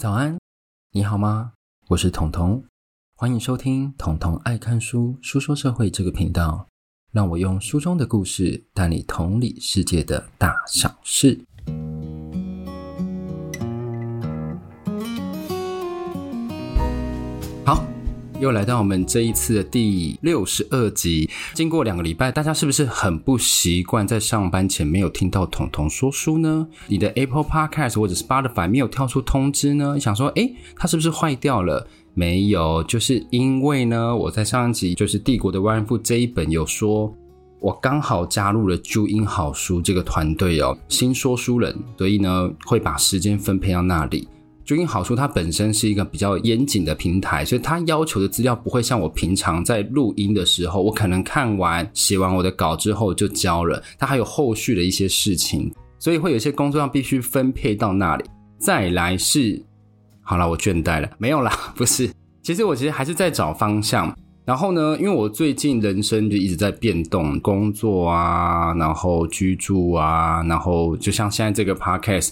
早安，你好吗？我是彤彤，欢迎收听彤彤爱看书书说社会这个频道，让我用书中的故事带你同理世界的大小事。好，又来到我们这一次的第62集。经过2个礼拜，大家是不是很不习惯在上班前没有听到彤彤说书呢？你的 Apple Podcast 或者 Spotify 没有跳出通知呢？你想说它是不是坏掉了？没有，就是因为呢，我在上一集就是帝国的万夫这一本有说，我刚好加入了注音好书这个团队哦，新说书人，所以呢会把时间分配到那里。注音好书它本身是一个比较严谨的平台，所以它要求的资料不会像我平常在录音的时候，我可能看完写完我的稿之后就交了，它还有后续的一些事情，所以会有些工作上必须分配到那里。再来是，好啦，我倦怠了，没有啦，不是，其实我还是在找方向。然后呢，因为我最近人生就一直在变动，工作啊，然后居住啊，然后就像现在这个 podcast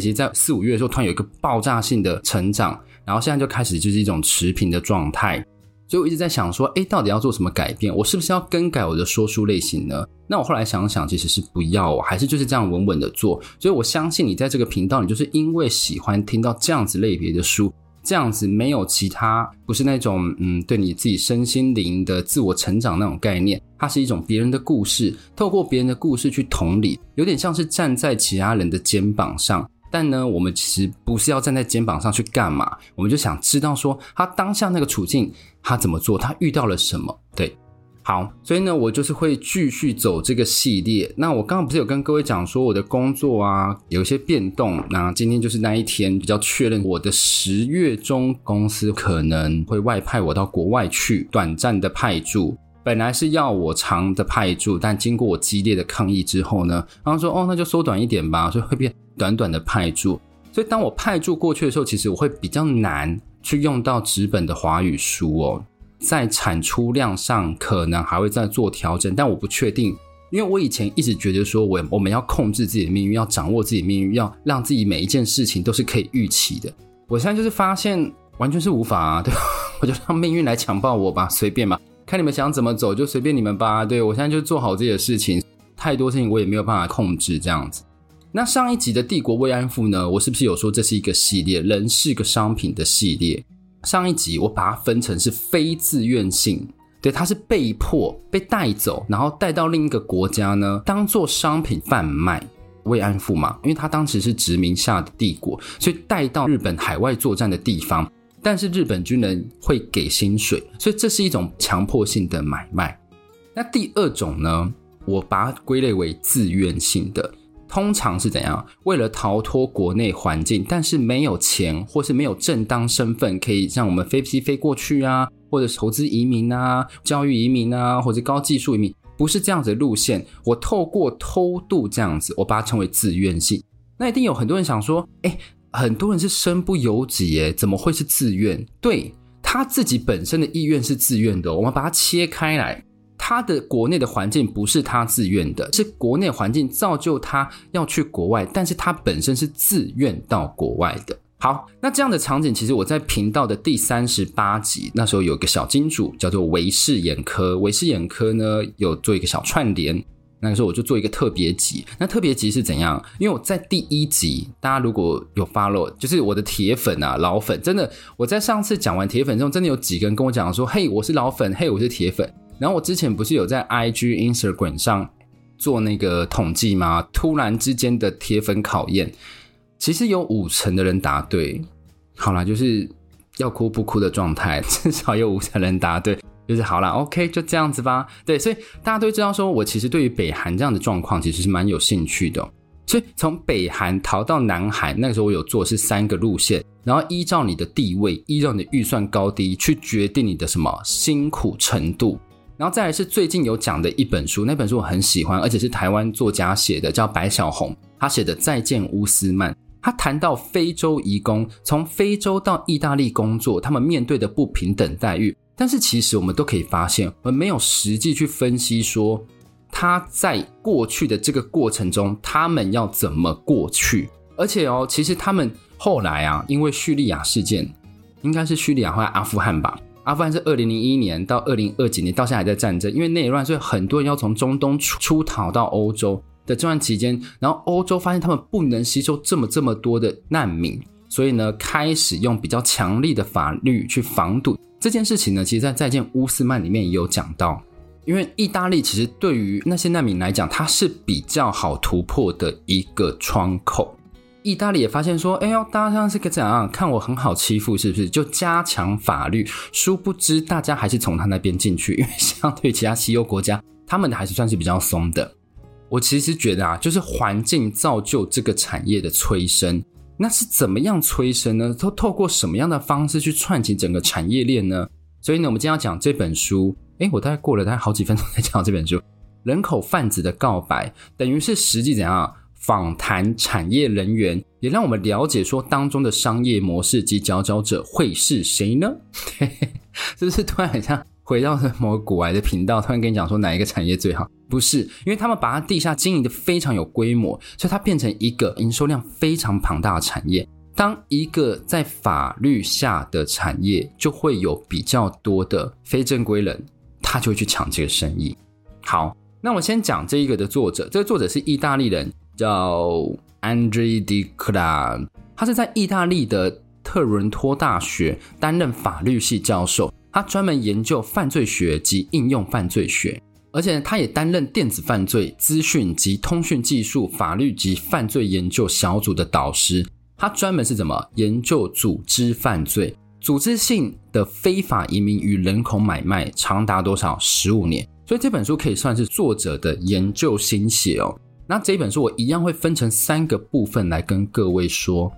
其实在4、5月的时候突然有一个爆炸性的成长，然后现在就开始就是一种持平的状态。所以我一直在想说到底要做什么改变，我是不是要更改我的说书类型呢？那我后来想想其实是不要，我还是就是这样稳稳的做。所以我相信你在这个频道，你就是因为喜欢听到这样子类别的书，这样子没有其他，不是那种对你自己身心灵的自我成长那种概念，它是一种别人的故事，透过别人的故事去同理，有点像是站在其他人的肩膀上。但呢，我们其实不是要站在肩膀上去干嘛，我们就想知道说他当下那个处境他怎么做，他遇到了什么。对，好，所以呢我就是会继续走这个系列。那我刚刚不是有跟各位讲说我的工作啊有一些变动，那今天就是那一天比较确认，我的10月中公司可能会外派我到国外去短暂的派驻，本来是要我长的派驻，但经过我激烈的抗议之后呢，然后说那就缩短一点吧，所以会变短短的派驻。所以当我派驻过去的时候，其实我会比较难去用到纸本的华语书在产出量上可能还会再做调整，但我不确定，因为我以前一直觉得说我们要控制自己的命运，要掌握自己的命运，要让自己每一件事情都是可以预期的。我现在就是发现完全是无法对吧，我就让命运来强暴我吧，随便吧，看你们想怎么走就随便你们吧。对，我现在就做好自己的事情，太多事情我也没有办法控制这样子。那上一集的帝国慰安妇呢，我是不是有说这是一个系列，人是个商品的系列。上一集我把它分成是非自愿性，对，它是被迫被带走，然后带到另一个国家呢，当做商品贩卖。慰安妇嘛，因为它当时是殖民下的帝国，所以带到日本海外作战的地方，但是日本军人会给薪水，所以这是一种强迫性的买卖。那第二种呢，我把它归类为自愿性的，通常是怎样？为了逃脱国内环境，但是没有钱或是没有正当身份可以让我们飞机飞过去啊，或者投资移民啊，教育移民啊，或者高技术移民，不是这样子的路线，我透过偷渡这样子，我把它称为自愿性。那一定有很多人想说很多人是身不由己怎么会是自愿？对，他自己本身的意愿是自愿的我们把它切开来，他的国内的环境不是他自愿的，是国内环境造就他要去国外，但是他本身是自愿到国外的。好，那这样的场景其实我在频道的第38集那时候有个小金主叫做维氏眼科，维氏眼科呢有做一个小串联，那时候我就做一个特别集。那特别集是怎样？因为我在第1集，大家如果有 follow 就是我的铁粉啊老粉，真的我在上次讲完铁粉之后，真的有几个人跟我讲说嘿我是老粉，嘿我是铁粉。然后我之前不是有在 IG Instagram 上做那个统计吗？突然之间的铁粉考验，其实有50%的人答对。好啦，就是要哭不哭的状态，至少有50%人答对，就是好啦 OK 就这样子吧。对，所以大家都知道说我其实对于北韩这样的状况其实是蛮有兴趣的所以从北韩逃到南韩，那个时候我有做是3个路线，然后依照你的地位，依照你的预算高低去决定你的什么辛苦程度。然后再来是最近有讲的一本书，那本书我很喜欢，而且是台湾作家写的，叫白小红，他写的再见乌斯曼，他谈到非洲移工从非洲到意大利工作，他们面对的不平等待遇。但是其实我们都可以发现，我们没有实际去分析说他在过去的这个过程中他们要怎么过去。而且其实他们后来啊，因为叙利亚事件，应该是叙利亚或阿富汗吧，阿富汗是2001年到2020年到现在还在战争，因为内乱，所以很多人要从中东出逃到欧洲的这段期间，然后欧洲发现他们不能吸收这么多的难民，所以呢开始用比较强力的法律去防堵这件事情呢。其实在再见乌斯曼里面也有讲到，因为意大利其实对于那些难民来讲，它是比较好突破的一个窗口。意大利也发现说，哎呦，大家像是个怎样看我很好欺负是不是，就加强法律，殊不知大家还是从他那边进去，因为相对其他西欧国家，他们的还是算是比较松的。我其实觉得啊，就是环境造就这个产业的催生，那是怎么样催生呢？都透过什么样的方式去串起整个产业链呢？所以呢，我们今天要讲这本书，我大概过了大概好几分钟才讲到这本书，《人口贩子的告白》，等于是实际怎样访谈产业人员，也让我们了解说当中的商业模式及佼佼者会是谁呢？是不是突然很像回到某个古来的频道，突然跟你讲说哪一个产业最好？不是，因为他们把它地下经营的非常有规模，所以它变成一个营收量非常庞大的产业。当一个在法律下的产业，就会有比较多的非正规人，他就会去抢这个生意。好，那我先讲这一个的作者，这个作者是意大利人，叫 Andre Dicla， 他是在意大利的特伦托大学担任法律系教授，他专门研究犯罪学及应用犯罪学，而且他也担任电子犯罪、资讯及通讯技术、法律及犯罪研究小组的导师。他专门是怎么研究组织犯罪、组织性的非法移民与人口买卖，长达多少15年，所以这本书可以算是作者的研究心血哦。那这本书我一样会分成三个部分来跟各位说。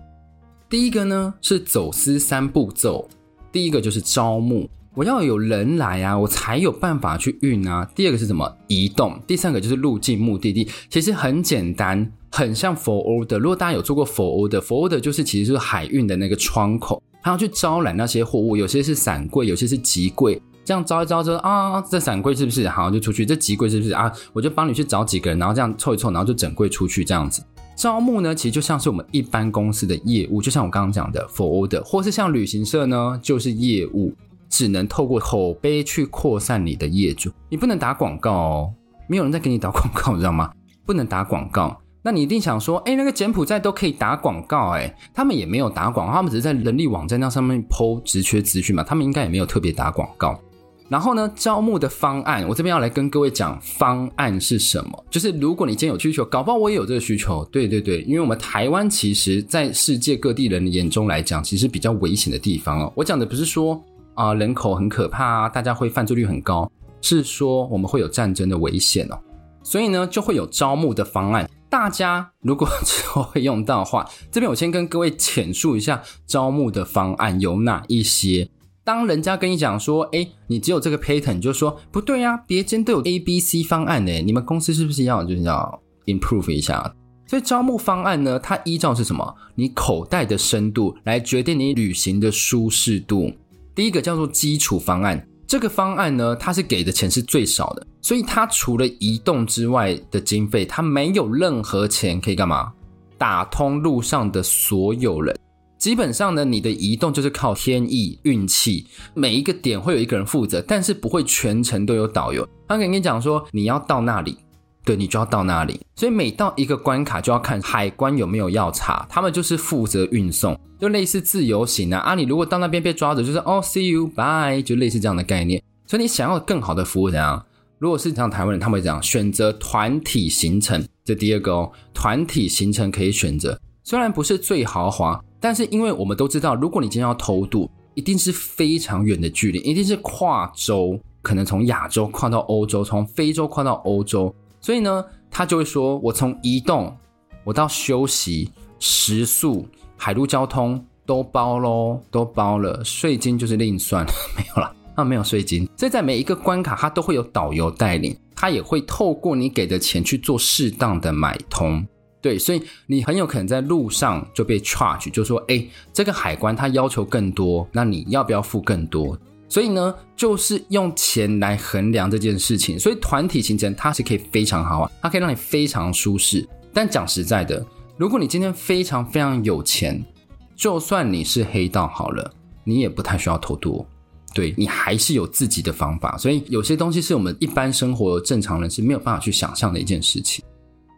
第一个呢是走私三步骤，第一个就是招募，我要有人来啊，我才有办法去运啊。第二个是什么？移动。第三个就是路径、目的地。其实很简单，很像 forwarder， 如果大家有做过 forwarder 就是其实是海运的那个窗口，他要去招揽那些货物，有些是散柜，有些是集柜，这样招一招就啊，这散柜是不是好就出去，这集柜是不是啊，我就帮你去找几个人，然后这样凑一凑，然后就整柜出去这样子。招募呢，其实就像是我们一般公司的业务，就像我刚刚讲的 forwarder， 或是像旅行社呢，就是业务，只能透过口碑去扩散你的业主，你不能打广告哦，没有人在给你打广告，你知道吗？不能打广告。那你一定想说，那个柬埔寨都可以打广告，他们也没有打广告，他们只是在人力网站那上面 po 职缺资讯嘛，他们应该也没有特别打广告。然后呢，招募的方案，我这边要来跟各位讲方案是什么，就是如果你今天有需求，搞不好我也有这个需求，对，因为我们台湾其实在世界各地人的眼中来讲，其实比较危险的地方哦。我讲的不是说人口很可怕啊，大家会犯罪率很高，是说我们会有战争的危险哦。所以呢，就会有招募的方案，大家如果之后会用到的话，这边我先跟各位浅述一下招募的方案有哪一些。当人家跟你讲说你只有这个 pattern， 你就说不对啊，别间都有 ABC 方案，你们公司是不是要 improve 一下。所以招募方案呢，它依照是什么，你口袋的深度来决定你旅行的舒适度。第一个叫做基础方案，这个方案呢，它是给的钱是最少的，所以它除了移动之外的经费，它没有任何钱可以干嘛？打通路上的所有人。基本上呢，你的移动就是靠天意、运气，每一个点会有一个人负责，但是不会全程都有导游。他跟你讲说，你要到那里，对，你就要到那里。所以每到一个关卡就要看海关有没有要查，他们就是负责运送，就类似自由行啊。你如果到那边被抓着，就是see you bye， 就类似这样的概念。所以你想要更好的服务怎样？如果是像台湾人，他们会怎样选择团体行程？这第二个团体行程可以选择，虽然不是最豪华，但是因为我们都知道，如果你今天要偷渡，一定是非常远的距离，一定是跨洲，可能从亚洲跨到欧洲，从非洲跨到欧洲。所以呢，他就会说，我从移动，我到休息、食宿、海陆交通都包咯，都包了，税金就是另算了，没有啦，没有税金。所以在每一个关卡，他都会有导游带领，他也会透过你给的钱去做适当的买通。对，所以你很有可能在路上就被 charge， 就说，这个海关他要求更多，那你要不要付更多？所以呢，就是用钱来衡量这件事情。所以团体行程它是可以非常好玩，它可以让你非常舒适。但讲实在的，如果你今天非常非常有钱，就算你是黑道好了，你也不太需要偷渡，对，你还是有自己的方法。所以有些东西是我们一般生活正常人是没有办法去想象的一件事情。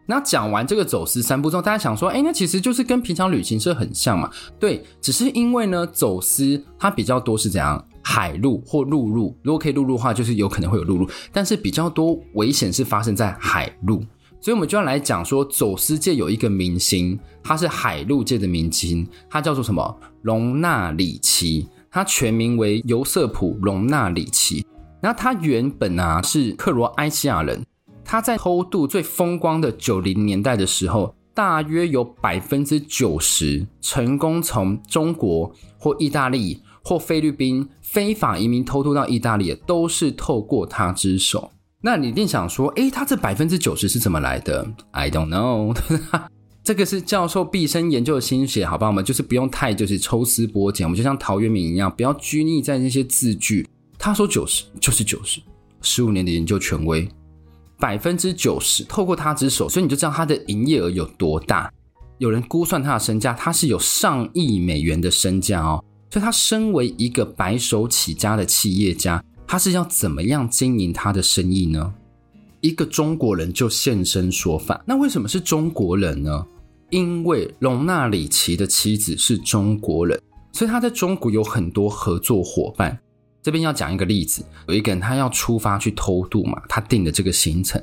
那讲完这个走私三步骤，大家想说那其实就是跟平常旅行社很像嘛，对，只是因为呢走私它比较多是怎样海路或陆路，如果可以陆路的话就是有可能会有陆路，但是比较多危险是发生在海路。所以我们就要来讲说走私界有一个明星，他是海陆界的明星，他叫做什么？隆纳里奇，他全名为尤瑟普·隆纳里奇。那他原本啊是克罗埃西亚人，他在偷渡最风光的90年代的时候，大约有 90% 成功从中国或意大利或菲律宾非法移民偷渡到意大利的都是透过他之手。那你一定想说他这 90% 是怎么来的？ I don't know 这个是教授毕生研究的心血，好不好？我们就是不用太就是抽丝剥茧，我们就像陶渊明一样，不要拘泥在那些字句。他说90就是90， 15年的研究权威， 90% 透过他之手，所以你就知道他的营业额有多大。有人估算他的身价，他是有上亿美元的身价哦。所以他身为一个白手起家的企业家，他是要怎么样经营他的生意呢？一个中国人就现身说法。那为什么是中国人呢？因为隆纳里奇的妻子是中国人，所以他在中国有很多合作伙伴。这边要讲一个例子，有一个人他要出发去偷渡嘛，他定的这个行程，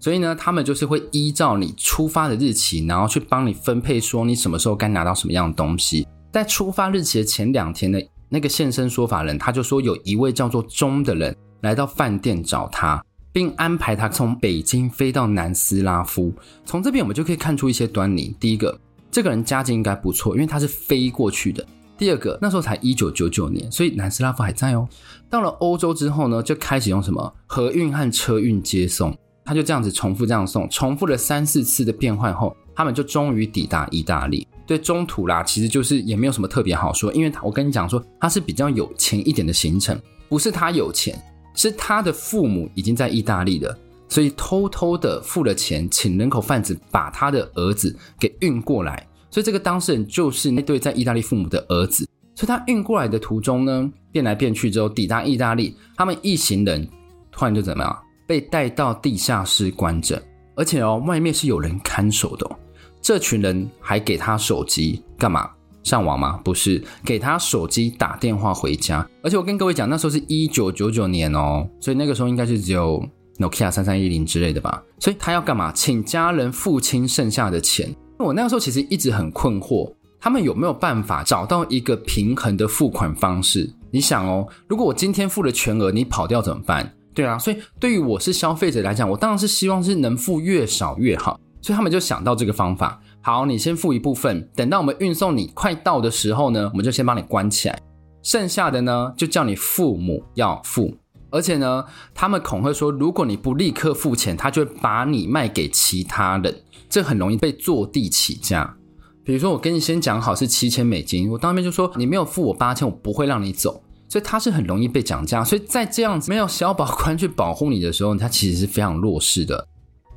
所以呢他们就是会依照你出发的日期，然后去帮你分配说你什么时候该拿到什么样的东西。在出发日期的前两天呢，那个现身说法人他就说有一位叫做钟的人来到饭店找他，并安排他从北京飞到南斯拉夫。从这边我们就可以看出一些端倪。第一个，这个人家境应该不错，因为他是飞过去的。第二个，那时候才1999年，所以南斯拉夫还在哦。到了欧洲之后呢，就开始用什么河运和车运接送，他就这样子重复这样送，重复了3-4次的变换后，他们就终于抵达意大利。对，中途啦其实就是也没有什么特别好说，因为我跟你讲说他是比较有钱一点的行程，不是他有钱，是他的父母已经在意大利了，所以偷偷的付了钱请人口贩子把他的儿子给运过来。所以这个当事人就是那对在意大利父母的儿子。所以他运过来的途中呢，变来变去之后抵达意大利，他们一行人突然就怎么样被带到地下室关着，而且外面是有人看守的。这群人还给他手机干嘛？上网吗？不是，给他手机打电话回家。而且我跟各位讲，那时候是1999年哦，所以那个时候应该是只有 Nokia 3310之类的吧。所以他要干嘛？请家人付清剩下的钱。我那个时候其实一直很困惑，他们有没有办法找到一个平衡的付款方式？你想哦，如果我今天付了全额，你跑掉怎么办？对啊，所以对于我是消费者来讲，我当然是希望是能付越少越好。所以他们就想到这个方法，好，你先付一部分，等到我们运送你快到的时候呢，我们就先帮你关起来，剩下的呢就叫你父母要付。而且呢他们恐吓说，如果你不立刻付钱，他就会把你卖给其他人，这很容易被坐地起价。比如说我跟你先讲好是$7000，我当面就说你没有付我$8000，我不会让你走。所以他是很容易被讲价，所以在这样子没有小保官去保护你的时候，他其实是非常弱势的。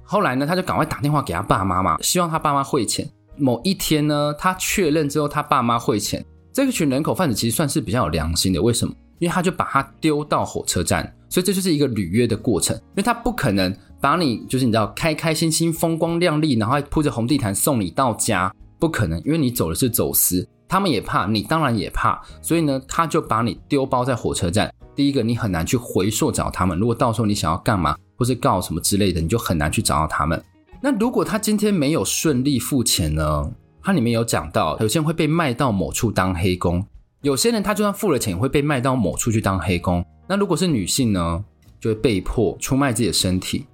后来呢，他就赶快打电话给他爸妈嘛，希望他爸妈汇钱。某一天呢，他确认之后，他爸妈汇钱。这群人口贩子其实算是比较有良心的，为什么？因为他就把他丢到火车站，所以这就是一个履约的过程。因为他不可能把你就是你知道开开心心、风光亮丽，然后还铺着红地毯送你到家，不可能，因为你走的是走私，他们也怕，你当然也怕，所以呢，他就把你丢包在火车站。第一个，你很难去回溯找他们，如果到时候你想要干嘛？或是告什么之类的，你就很难去找到他们。那如果他今天没有顺利付钱呢？他里面有讲到，有些人会被卖到某处当黑工，有些人他就算付了钱也会被卖到某处去当黑工。那如果是女性呢，就会被迫出卖自己的身体。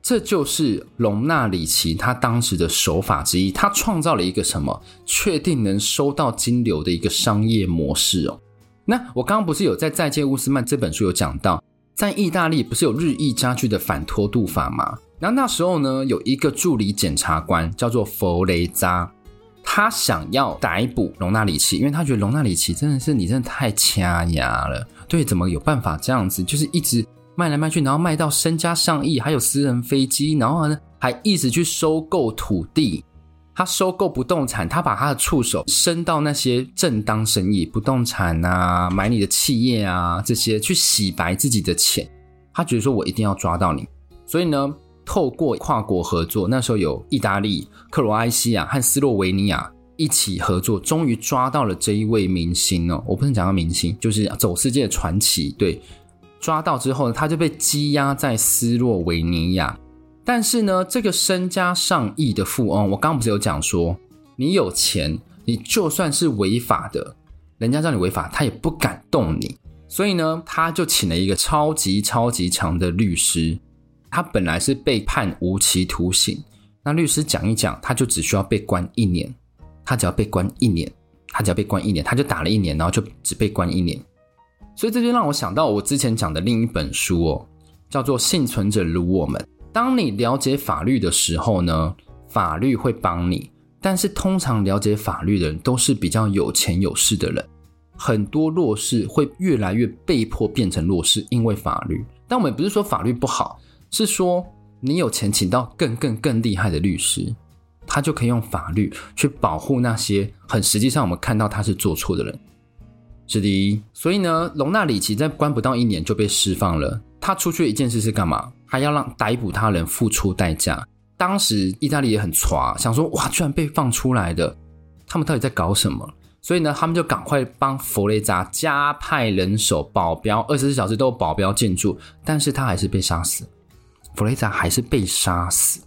这就是隆纳里奇他当时的手法之一，他创造了一个什么确定能收到金流的一个商业模式哦。那我刚刚不是有在《再见乌斯曼》这本书有讲到，在意大利不是有日益加剧的反偷渡法吗？然后那时候呢，有一个助理检察官叫做弗雷扎，他想要逮捕隆纳里奇，因为他觉得隆纳里奇真的是你真的太掐牙了，对，怎么有办法这样子，就是一直卖来卖去，然后卖到身家上亿，还有私人飞机，然后呢还一直去收购土地。他收购不动产，他把他的触手伸到那些正当生意，不动产啊，买你的企业啊，这些去洗白自己的钱。他觉得说我一定要抓到你，所以呢透过跨国合作，那时候有意大利、克罗埃西亚和斯洛维尼亚一起合作，终于抓到了这一位明星哦。我不能讲到明星，就是走世界的传奇。对，抓到之后他就被羁押在斯洛维尼亚。但是呢，这个身家上亿的富翁，我刚刚不是有讲说，你有钱，你就算是违法的，人家叫你违法，他也不敢动你。所以呢，他就请了一个超级超级强的律师。他本来是被判无期徒刑，那律师讲一讲，他就只需要被关一年。他就打了一年，然后就只被关一年。所以这就让我想到我之前讲的另一本书哦，叫做《幸存者如我们》。当你了解法律的时候呢，法律会帮你，但是通常了解法律的人都是比较有钱有势的人，很多弱势会越来越被迫变成弱势，因为法律。但我们不是说法律不好，是说你有钱请到更厉害的律师，他就可以用法律去保护那些很实际上我们看到他是做错的人。是的，所以呢，隆纳里奇在关不到一年就被释放了。他出去一件事是干嘛？他要让逮捕他人付出代价。当时意大利也很抓，想说哇，居然被放出来的，他们到底在搞什么？所以呢，他们就赶快帮佛雷扎加派人手保镖，24小时都有保镖进驻，但是他还是被杀死。佛雷扎还是被杀死，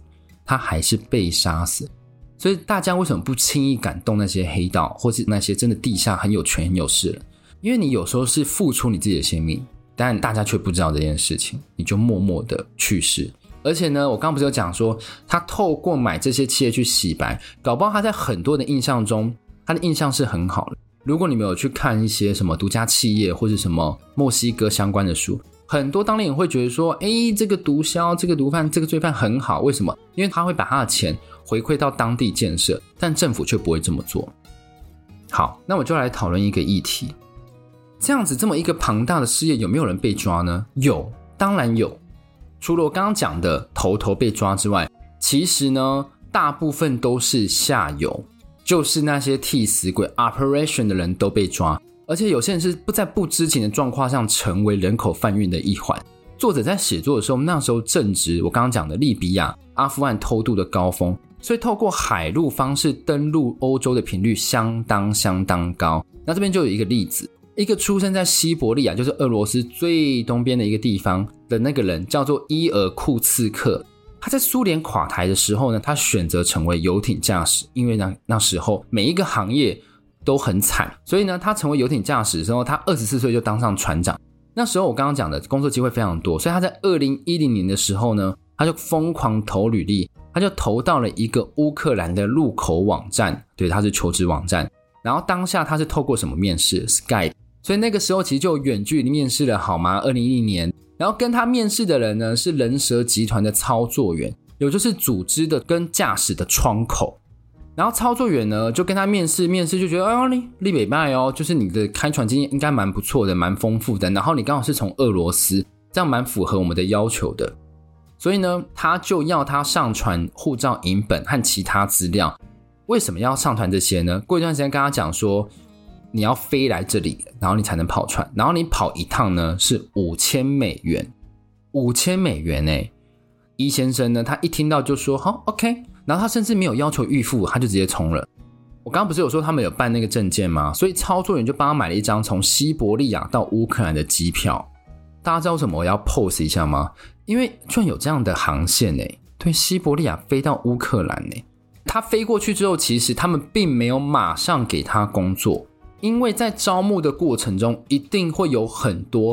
他还是被杀死。所以大家为什么不轻易敢动那些黑道，或是那些真的地下很有权很有势的？因为你有时候是付出你自己的性命，但大家却不知道这件事情，你就默默的去世。而且呢，我刚刚不是有讲说，他透过买这些企业去洗白，搞不好他在很多的印象中，他的印象是很好的。如果你们有去看一些什么独家企业或是什么墨西哥相关的书，很多当地人会觉得说，诶，这个毒枭、这个毒贩、这个罪犯很好，为什么？因为他会把他的钱回馈到当地建设，但政府却不会这么做。好，那我就来讨论一个议题，这样子这么一个庞大的事业，有没有人被抓呢？有，当然有。除了我刚刚讲的头被抓之外，其实呢，大部分都是下游，就是那些替死鬼 operation 的人都被抓。而且有些人是在不知情的状况下成为人口贩运的一环。作者在写作的时候，那时候正值我刚刚讲的利比亚、阿富汗偷渡的高峰，所以透过海陆方式登陆欧洲的频率相当高。那这边就有一个例子，一个出生在西伯利亚，就是俄罗斯最东边的一个地方的那个人，叫做伊尔库茨克。他在苏联垮台的时候呢，他选择成为游艇驾驶，因为那时候每一个行业都很惨，所以呢，他成为游艇驾驶的时候，他24岁就当上船长。那时候我刚刚讲的工作机会非常多，所以他在2010年的时候呢，他就疯狂投履历，他就投到了一个乌克兰的入口网站，对，他是求职网站。然后当下他是透过什么面试？ Skype。 所以那个时候其实就远距离面试了，好吗？2011年，然后跟他面试的人呢，是人蛇集团的操作员，有就是组织的跟驾驶的窗口。然后操作员呢就跟他面试，就觉得哎呦你北派哦，就是你的开船经验应该蛮不错的，蛮丰富的，然后你刚好是从俄罗斯，这样蛮符合我们的要求的。所以呢，他就要他上传护照影本和其他资料。为什么要上传这些呢？过一段时间跟他讲说，你要飞来这里，然后你才能跑船，然后你跑一趟呢是$5000，$5000欸。伊先生呢，他一听到就说好 OK，然后他甚至没有要求预付，他就直接冲了。我刚刚不是有说他们有办那个证件吗？所以操作员就帮他买了一张从西伯利亚到乌克兰的机票。大家知道为什么我要 pose 一下吗？因为居然有这样的航线欸，对，西伯利亚飞到乌克兰欸。他飞过去之后，其实他们并没有马上给他工作，因为在招募的过程中一定会有很多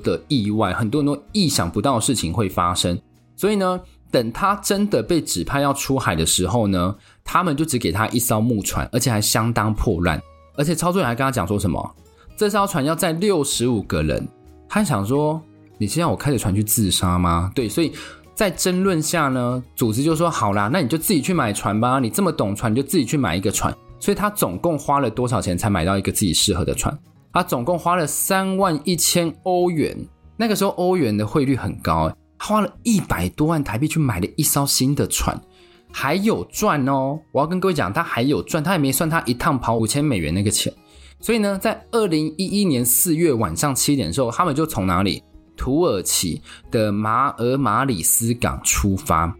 的意外，很多意想不到的事情会发生。所以呢，等他真的被指派要出海的时候呢，他们就只给他一艘木船，而且还相当破烂。而且操作员还跟他讲说什么，这艘船要载65个人。他想说，你是要我开着船去自杀吗？对，所以在争论下呢，组织就说好啦，那你就自己去买船吧，你这么懂船，你就自己去买一个船。所以他总共花了多少钱才买到一个自己适合的船？他总共花了31000欧元，那个时候欧元的汇率很高欸，他花了100多万台币去买了一艘新的船。还有赚哦，我要跟各位讲，他还有赚，他也没算他一趟跑$5000那个钱。所以呢，在2011年4月晚上7点的时候，他们就从哪里？土耳其的马尔马里斯港出发。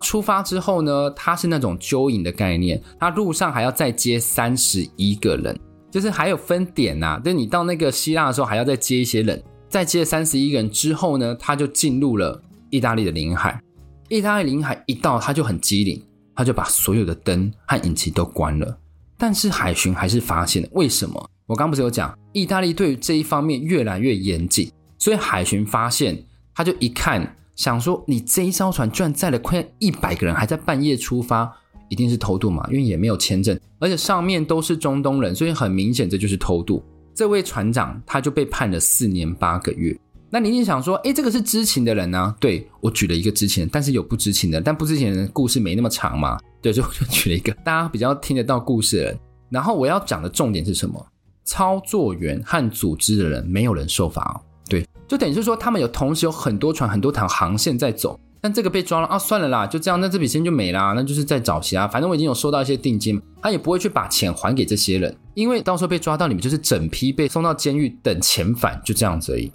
出发之后呢，它是那种揪引的概念，它路上还要再接31个人，就是还有分点啊，就是你到那个希腊的时候还要再接一些人，再接31个人之后呢，他就进入了意大利的领海。意大利领海一到，他就很机灵，他就把所有的灯和引擎都关了。但是海巡还是发现了，为什么？我刚不是有讲，意大利对于这一方面越来越严谨，所以海巡发现，他就一看，想说你这一艘船居然载了快100个人，还在半夜出发，一定是偷渡嘛，因为也没有签证，而且上面都是中东人，所以很明显这就是偷渡。这位船长他就被判了4年8个月。那你一定想说，诶，这个是知情的人啊。对，我举了一个知情人，但是有不知情的人，但不知情的人故事没那么长嘛，对，所以我就举了一个大家比较听得到故事的人。然后我要讲的重点是什么？操作员和组织的人没有人受罚哦。对，就等于是说他们有同时有很多船很多条航线在走，但这个被抓了啊，算了啦，就这样，那这笔钱就没啦，那就是在找其他，反正我已经有收到一些定金，他也不会去把钱还给这些人，因为到时候被抓到你们就是整批被送到监狱等遣返，就这样子而已。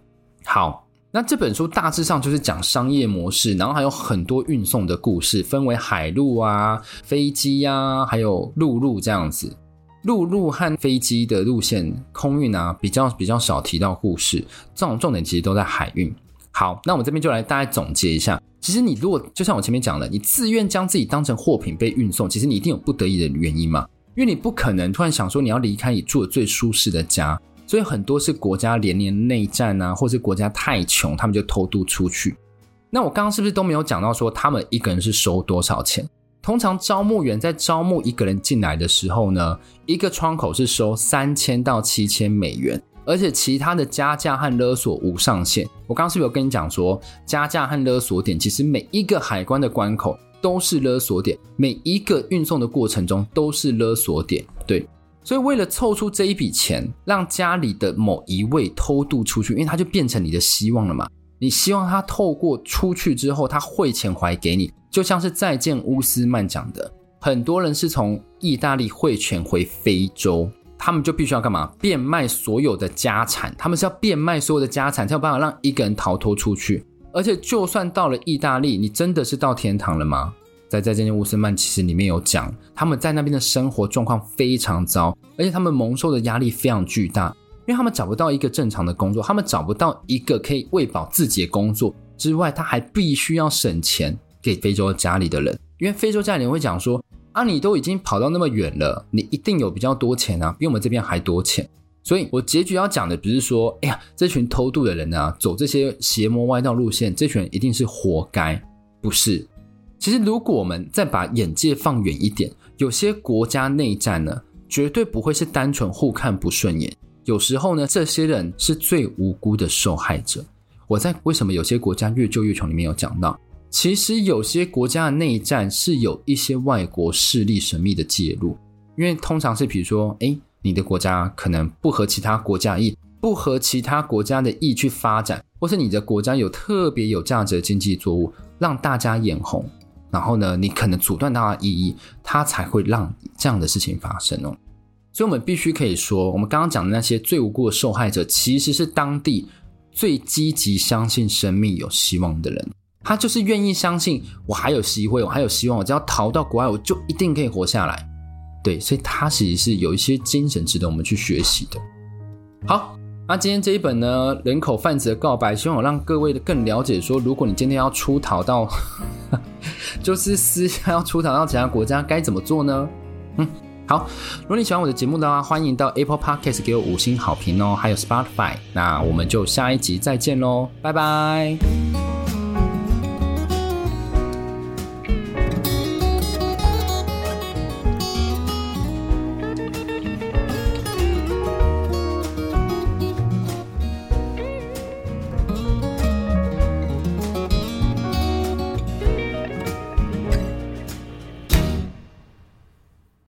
好，那这本书大致上就是讲商业模式，然后还有很多运送的故事，分为海路啊、飞机啊，还有陆路这样子。陆路和飞机的路线，空运啊比较少提到故事，这种重点其实都在海运。好，那我们这边就来大概总结一下。其实你如果就像我前面讲的，你自愿将自己当成货品被运送，其实你一定有不得已的原因嘛，因为你不可能突然想说你要离开你住的最舒适的家，所以很多是国家连年内战啊，或是国家太穷，他们就偷渡出去。那我刚刚是不是都没有讲到说他们一个人是收多少钱？通常招募员在招募一个人进来的时候呢，一个窗口是收$3000到$7000，而且其他的加价和勒索无上限。我刚刚是不是有跟你讲说，加价和勒索点其实每一个海关的关口都是勒索点，每一个运送的过程中都是勒索点，对。所以为了凑出这一笔钱，让家里的某一位偷渡出去，因为他就变成你的希望了嘛。你希望他透过出去之后他汇钱还给你，就像是再见乌斯曼讲的，很多人是从意大利汇钱回非洲，他们就必须要干嘛？变卖所有的家产，他们是要变卖所有的家产才有办法让一个人逃脱出去。而且就算到了意大利，你真的是到天堂了吗？在《再见乌斯曼》其实里面有讲，他们在那边的生活状况非常糟，而且他们蒙受的压力非常巨大，因为他们找不到一个正常的工作，他们找不到一个可以喂饱自己的工作之外，他还必须要省钱给非洲家里的人，因为非洲家里人会讲说啊，你都已经跑到那么远了，你一定有比较多钱啊，比我们这边还多钱。所以我结局要讲的不是说，哎呀，这群偷渡的人啊，走这些邪魔歪道路线，这群人一定是活该，不是。其实如果我们再把眼界放远一点，有些国家内战呢，绝对不会是单纯互看不顺眼，有时候呢，这些人是最无辜的受害者。我在为什么有些国家越救越穷里面有讲到，其实有些国家的内战是有一些外国势力神秘的介入，因为通常是比如说，诶，你的国家可能不合其他国家意，不合其他国家的意去发展，或是你的国家有特别有价值的经济作物让大家眼红，然后呢，你可能阻断它的意义，它才会让这样的事情发生哦。所以我们必须可以说，我们刚刚讲的那些最无辜的受害者，其实是当地最积极相信生命有希望的人，他就是愿意相信我还有机会，我还有希望，我只要逃到国外，我就一定可以活下来。对，所以他其实是有一些精神值得我们去学习的。好，那今天这一本呢，《人口贩子的告白》，希望我让各位更了解说，如果你今天要出逃到就是私下要出逃到其他国家该怎么做呢？好，如果你喜欢我的节目的话，欢迎到 Apple Podcast 给我5星好评哦，还有 Spotify。 那我们就下一集再见咯，拜拜。